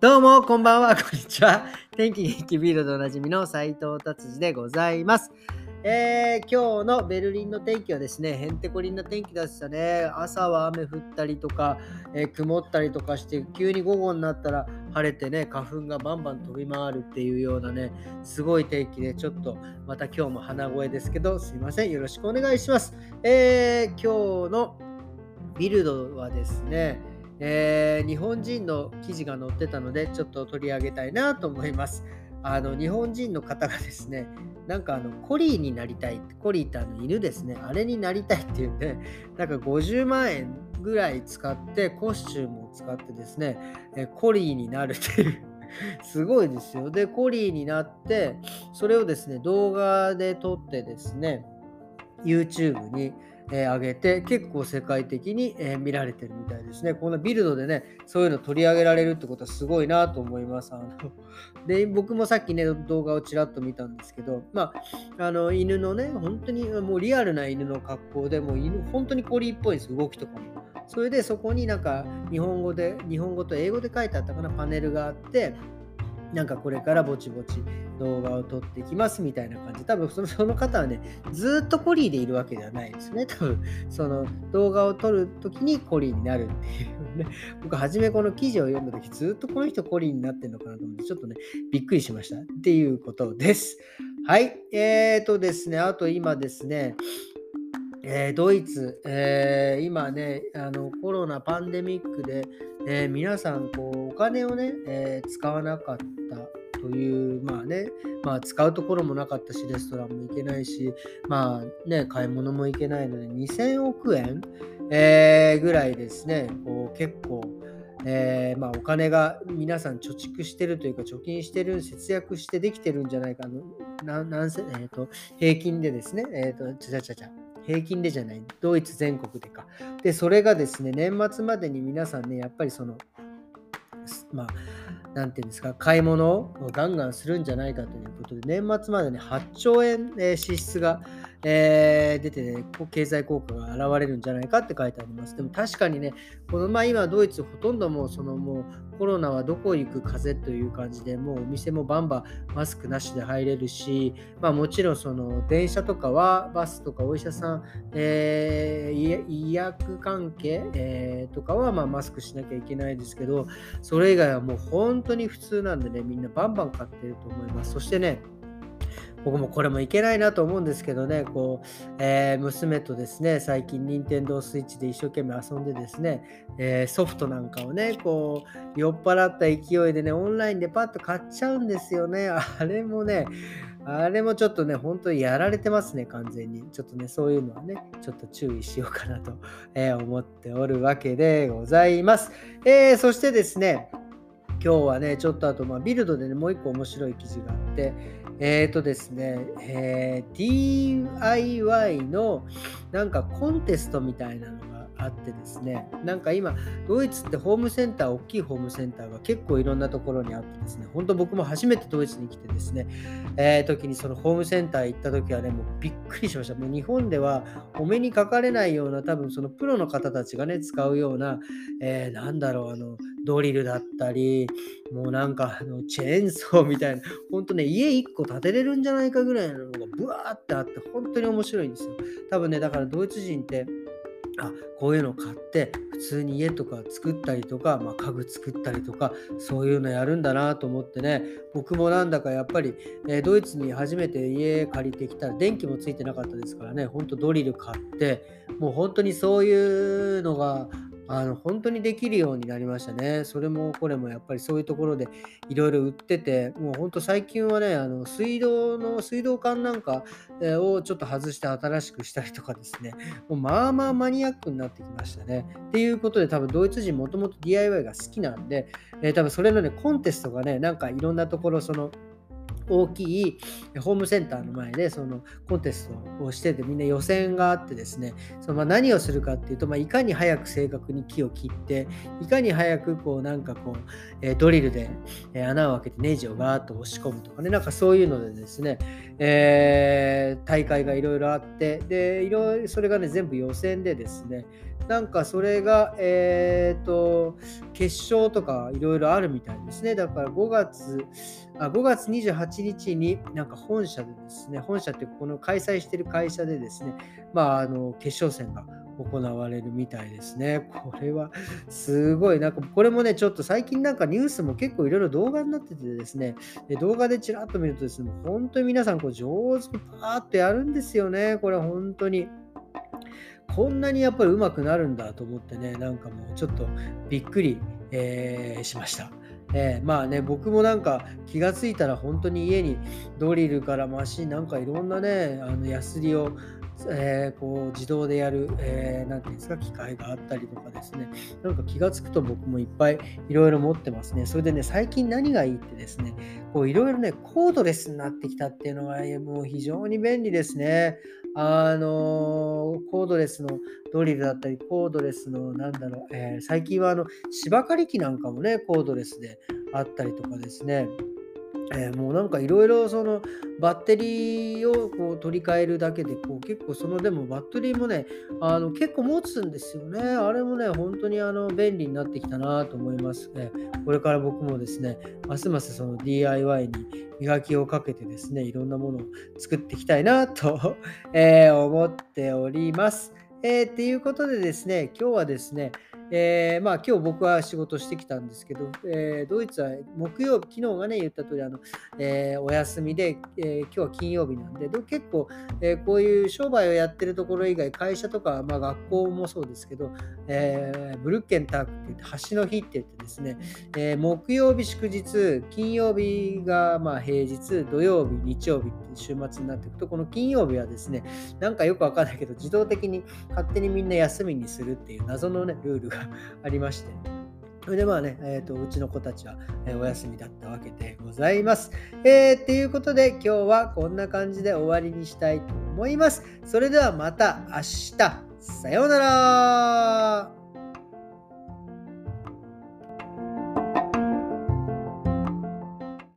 どうもこんばんは、こんにちは。天気元気ビールドおなじみの斉藤達治でございます。今日のベルリンの天気はですね、へんてこりんな天気でしたね。朝は雨降ったりとか、曇ったりとかして、急に午後になったら晴れてね、花粉がバンバン飛び回るっていうようなね、すごい天気で、ちょっとまた今日も鼻声ですけど、すいません、よろしくお願いします。今日のビルドはですね、日本人の記事が載ってたので、ちょっと取り上げたいなと思います。日本人の方がですね、なんかコリーになりたい、コリーって犬ですね、あれになりたいっていうんで、なんか50万円ぐらい使って、コスチュームを使ってですね、コリーになるっていうすごいですよ。で、コリーになって、それをですね、動画で撮ってですね、 YouTube に上げて、結構世界的に見られてるみたいですね。このビルドでね、そういうの取り上げられるってことはすごいなと思います。で、僕もさっきね、動画をちらっと見たんですけど、まあ、犬のね、本当にもうリアルな犬の格好で、もう犬本当にコリーっぽいんです、動きとかも。それで、そこになんか日本語と英語で書いてあったかな、パネルがあって、なんかこれからぼちぼち動画を撮ってきますみたいな感じ。多分その方はね、ずっとコリーでいるわけではないですね。多分その動画を撮るときにコリーになるっていうね。僕初めこの記事を読んだとき、ずっとこの人コリーになってるのかなと思って、ちょっとね、びっくりしましたっていうことです。はい。ですね、あと今ですね、ドイツ、今ね、コロナパンデミックで、皆さんこうお金をね、使わなかったという、まあね、まあ、使うところもなかったし、レストランも行けないし、まあね、買い物も行けないので、2000億円、ぐらいですね、こう結構、まあ、お金が皆さん貯蓄してるというか、貯金してる、節約してできてるんじゃないかな、平均でですね、平均でじゃない、ドイツ全国でか。で、それがですね、年末までに皆さんね、やっぱりその、まあ、なんていうんですか、買い物をガンガンするんじゃないかということで、年末までに8兆円、支出が、出て、ね、経済効果が現れるんじゃないかって書いてあります。でも確かにね、このまあ今ドイツほとんどもうコロナはどこ行く風という感じで、もうお店もバンバンマスクなしで入れるし、まあ、もちろんその電車とかはバスとかお医者さん、医薬関係、とかはまあマスクしなきゃいけないですけど、それ以外はもう本当に普通なんでね、みんなバンバン買ってると思います。そしてね、僕もこれもいけないなと思うんですけどね、こう、娘とですね、最近 Nintendo Switch で一生懸命遊んでですね、ソフトなんかをね、こう酔っ払った勢いでね、オンラインでパッと買っちゃうんですよね。あれもちょっとね、本当にやられてますね、完全に。ちょっとね、そういうのはね、ちょっと注意しようかなと思っておるわけでございます。そしてですね、今日はね、ちょっとあと、まあ、ビルドでね、もう一個面白い記事があって、ですね、DIY のなんかコンテストみたいなのがあってですね、なんか今ドイツってホームセンター、大きいホームセンターが結構いろんなところにあってですね、本当僕も初めてドイツに来てですね、時にそのホームセンター行った時はね、もうびっくりしました。もう日本ではお目にかかれないような、多分そのプロの方たちがね、使うような、なんだろう、ドリルだったり、もうなんかチェーンソーみたいな、本当ね、家1個建てれるんじゃないかぐらいののがブワーってあって、本当に面白いんですよ。多分ね、だからドイツ人って、あ、こういうの買って普通に家とか作ったりとか、まあ、家具作ったりとか、そういうのやるんだなと思ってね、僕もなんだかやっぱり、ドイツに初めて家借りてきたら、電気もついてなかったですからね、本当ドリル買って、もう本当にそういうのが本当にできるようになりましたね。それもこれもやっぱりそういうところでいろいろ売ってて、もう本当最近はね、水道管なんかをちょっと外して新しくしたりとかですね、もうまあまあマニアックになってきましたね。っていうことで、多分ドイツ人もともと DIY が好きなんで、多分それのね、コンテストがね、なんかいろんなところ、その大きいホームセンターの前でそのコンテストをしてて、みんな予選があってですね、その何をするかっていうと、いかに早く正確に木を切って、いかに早くドリルで穴を開けてネジをガーッと押し込むとかね、そういうのでですね、大会がいろいろあって、でそれがね全部予選でですね、それが決勝とかいろいろあるみたいですね。だから5月28日に本社でですね、本社ってこの開催している会社でですね、決勝戦が行われるみたいですね。これはすごい、これもねちょっと最近ニュースも結構いろいろ動画になっててですね、動画でちらっと見るとですね、本当に皆さん上手にパーッとやるんですよね。これは本当にこんなにやっぱり上手くなるんだと思ってね、もうちょっとびっくり、しました。僕も気がついたら本当に家にドリルからマシンいろんなねヤスリを自動でやる機械があったりとかですね、気がつくと僕もいっぱいいろいろ持ってますね。それでね、最近何がいいってですね、いろいろねコードレスになってきたっていうのがもう非常に便利ですね。コードレスのドリルだったり、コードレスの最近は芝刈り機もねコードレスであったりとかですね、もういろいろバッテリーを取り替えるだけで結構でもバッテリーもね結構持つんですよね。あれもね本当に便利になってきたなと思いますね。これから僕もですねますますDIY に磨きをかけてですね、いろんなものを作っていきたいなと思っております。ということでですね、今日はですね今日僕は仕事してきたんですけど、ドイツは木曜日、昨日がね言った通りお休みで、今日は金曜日なんで、結構、こういう商売をやってるところ以外、会社とか、学校もそうですけど、ブルッケンタークって言って橋の日って言ってですね、木曜日祝日、金曜日が平日、土曜日日曜日って週末になっていくと、この金曜日はですねよくわかんないけど自動的に勝手にみんな休みにするっていう謎のねルールがありまして、それでうちの子たちはお休みだったわけでございます。ということで今日はこんな感じで終わりにしたいと思います。それではまた明日。さようなら。